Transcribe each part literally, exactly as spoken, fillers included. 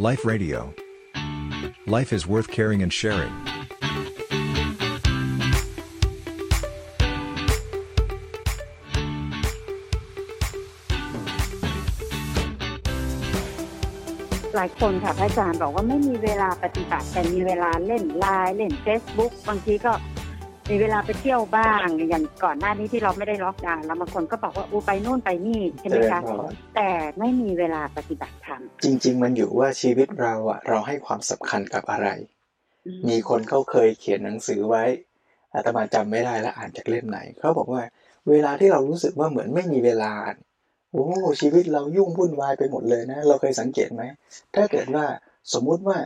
Life Radio. Life is worth caring and sharing.หลายคนค่ะอาจารย์บอกว่าไม่มีเวลาปฏิบัติแต่มีเวลาเล่นไลน์เล่น Facebook บางทีก็มีเวลาไปเที่ยวบ้างอย่างก่อนหน้านี้ที่เราไม่ได้ล็อกดาวน์แล้วบางคนก็บอกว่าอู้ไปนู่นไปนี่ใช่ไหมคะแต่ไม่มีเวลาปฏิบัติธรรมจริงๆมันอยู่ว่าชีวิตเราอะเราให้ความสำคัญกับอะไรมีคนเขาเคยเขียนหนังสือไว้อาตมาจำไม่ได้แล้วอ่านจากเล่มไหนเขาบอกว่าเวลาที่เรารู้สึกว่าเหมือนไม่มีเวลาโอ้ชีวิตเรายุ่งวุ่นวายไปหมดเลยนะเราเคยสังเกตไหมถ้าเกิดว่าสมมุติว่า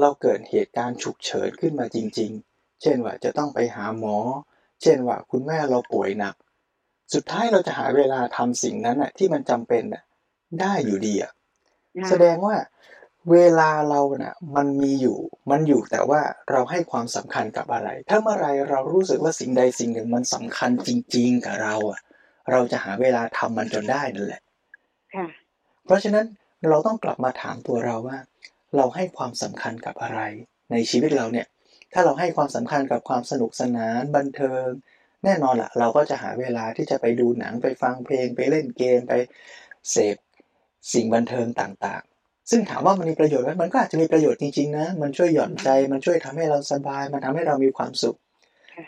เราเกิดเหตุการณ์ฉุกเฉินขึ้นมาจริงๆเช่นว่าจะต้องไปหาหมอเช่นว่าคุณแม่เราป่วยหนักสุดท้ายเราจะหาเวลาทำสิ่งนั้นน่ะที่มันจำเป็นน่ะได้อยู่ดีอ่ะแสดงว่าเวลาเราน่ะมันมีอยู่มันอยู่แต่ว่าเราให้ความสำคัญกับอะไรถ้าเมื่อไรเรารู้สึกว่าสิ่งใดสิ่งหนึ่งมันสำคัญจริงๆกับเราอ่ะเราจะหาเวลาทำมันจนได้นั่นแหละค่ะเพราะฉะนั้นเราต้องกลับมาถามตัวเราว่าเราให้ความสำคัญกับอะไรในชีวิตเราเนี่ยถ้าเราให้ความสำคัญกับความสนุกสนานบันเทิงแน่นอนล่ะเราก็จะหาเวลาที่จะไปดูหนังไปฟังเพลงไปเล่นเกมไปเสพสิ่งบันเทิงต่างๆซึ่งถามว่ามันมีประโยชน์ไหมมันก็อาจจะมีประโยชน์จริงๆนะมันช่วยหย่อนใจมันช่วยทำให้เราสบายมันทำให้เรามีความสุข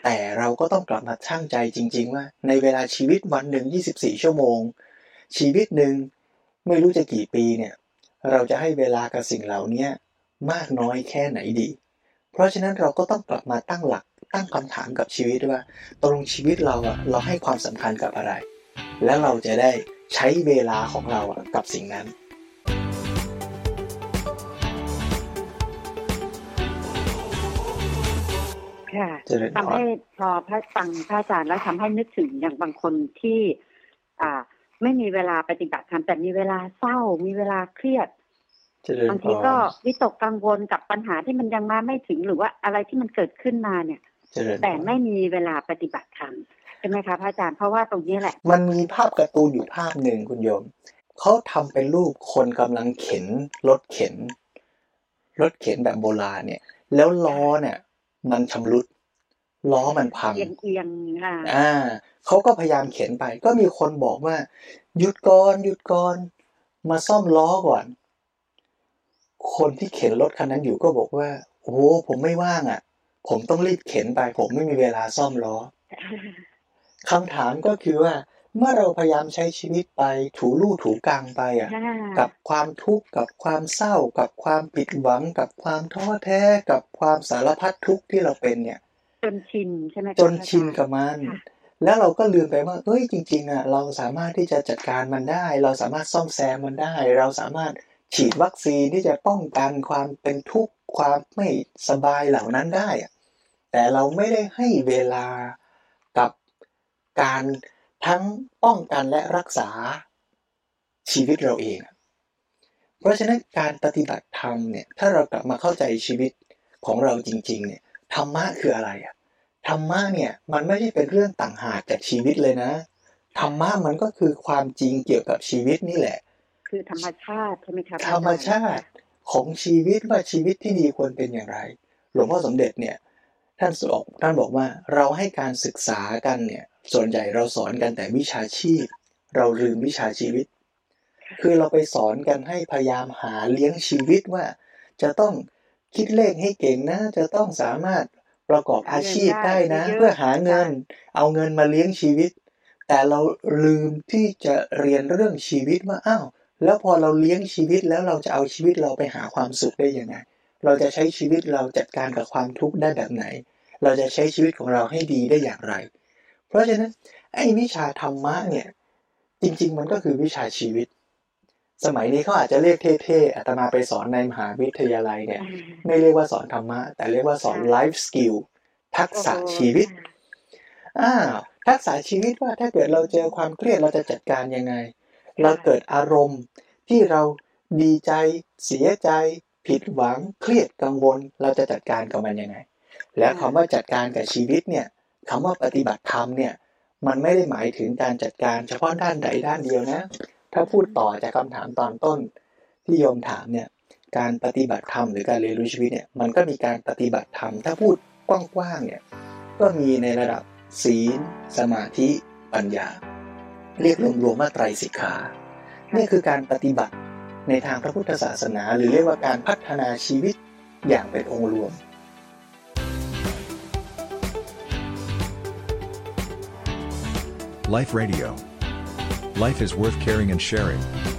แต่เราก็ต้องกลับมาชั่งใจจริงๆว่าในเวลาชีวิตวันหนึ่งยี่สิบสี่ชั่วโมงชีวิตหนึ่งไม่รู้จะกี่ปีเนี่ยเราจะให้เวลากับสิ่งเหล่านี้มากน้อยแค่ไหนดีเพราะฉะนั้นเราก็ต้องกลับมาตั้งหลักตั้งคำถามกับชีวิตว่าตรงชีวิตเราอะเราให้ความสำคัญกับอะไรและเราจะได้ใช้เวลาของเรากับสิ่งนั้นทำให้พอพระฟังพระอาจารย์แล้วทำให้นึกถึงอย่างบางคนที่อ่าไม่มีเวลาปฏิบัติธรรมแต่มีเวลาเศร้ามีเวลาเครียดบางทีก็วิตกกังวลกับปัญหาที่มันยังมาไม่ถึงหรือว่าอะไรที่มันเกิดขึ้นมาเนี่ยแต่ไม่มีเวลาปฏิบัติธรรมใช่ไหมคะพระอาจารย์เพราะว่าตรงนี้แหละมันมีภาพการ์ตูนอยู่ภาพหนึ่งคุณโยมเขาทำเป็นรูปคนกำลังเข็นรถเข็นรถเข็นแบบโบราณเนี่ยแล้วล้อเนี่ยมันชำรุดล้อมันพังเอียงๆค่ะอ่าเขาก็พยายามเข็นไปก็มีคนบอกว่าหยุดก่อนหยุดก่อนมาซ่อมล้อก่อนคนที่เข็นรถคันนั้นอยู่ก็บอกว่าโอ้ผมไม่ว่างอ่ะผมต้องรีบเข็นไปผมไม่มีเวลาซ่อมล้อคำถามก็คือว่าเมื่อเราพยายามใช้ชีวิตไปถูลู่ถูกลางไปอ่ะกับความทุกข์กับความเศร้ากับความผิดหวังกับความท้อแท้กับความสารพัดทุกข์ที่เราเป็นเนี่ยจนชินใช่ไหมจนชินกับมันแล้วเราก็ลืมไปว่าเอ้ยจริงๆอ่ะเราสามารถที่จะจัดการมันได้เราสามารถซ่อมแซมมันได้เราสามารถฉีดวัคซีนที่จะป้องกันความเป็นทุกข์ความไม่สบายเหล่านั้นได้แต่เราไม่ได้ให้เวลากับการทั้งป้องกันและรักษาชีวิตเราเองเพราะฉะนั้นการปฏิบัติธรรมเนี่ยถ้าเรากลับมาเข้าใจชีวิตของเราจริงๆเนี่ยธรรมะคืออะไรอ่ะธรรมะเนี่ยมันไม่ใช่เป็นเรื่องต่างหากจากชีวิตเลยนะธรรมะมันก็คือความจริงเกี่ยวกับชีวิตนี่แหละคือธรรมชาติใช่ไหมครับธรรมชาติของชีวิตว่าชีวิตที่ดีควรเป็นอย่างไรหลวงพ่อสมเด็จเนี่ยท่านสอนท่านบอกว่าเราให้การศึกษากันเนี่ยส่วนใหญ่เราสอนกันแต่วิชาชีพเราลืมวิชาชีวิตคือเราไปสอนกันให้พยายามหาเลี้ยงชีวิตว่าจะต้องคิดเลขให้เก่งนะจะต้องสามารถประกอบอาชีพได้นะเพื่อหาเงินเอาเงินมาเลี้ยงชีวิตแต่เราลืมที่จะเรียนเรื่องชีวิตว่าอ้าวแล้วพอเราเลี้ยงชีวิตแล้วเราจะเอาชีวิตเราไปหาความสุขได้ยังไงเราจะใช้ชีวิตเราจัดการกับความทุกข์ได้แบบไหนเราจะใช้ชีวิตของเราให้ดีได้อย่างไรเพราะฉะนั้นไอ้วิชาธรรมะเนี่ยจริงๆมันก็คือวิชาชีวิตสมัยนี้เขาอาจจะเรียกเท่ๆอาตมาไปสอนในมหาวิทยาลัยเนี่ยไม่เรียกว่าสอนธรรมะแต่เรียกว่าสอนไลฟ์สกิลทักษะชีวิตอ้าวทักษะชีวิตว่าถ้าเกิดเราเจอความเครียดเราจะจัดการยังไงเราเกิดอารมณ์ที่เราดีใจเสียใจผิดหวังเครียดกังวลเราจะจัดการกับมันยังไงและคำว่าจัดการกับชีวิตเนี่ยคำว่าปฏิบัติธรรมเนี่ยมันไม่ได้หมายถึงการจัดการเฉพาะด้านใดด้านเดียวนะถ้าพูดต่อจากคำถามตอนต้นที่โยมถามเนี่ย การปฏิบัติธรรมหรือการเรียนรู้ชีวิตเนี่ยมันก็มีการปฏิบัติธรรมถ้าพูดกว้างๆเนี่ยก็มีในระดับศีลสมาธิปัญญาเรียกรวมๆว่าไตรสิกขานี่คือการปฏิบัติในทางพระพุทธศาสนาหรือเรียกว่าการพัฒนาชีวิตอย่างเป็นองค์รวมLife Radio. Life is worth caring and sharing.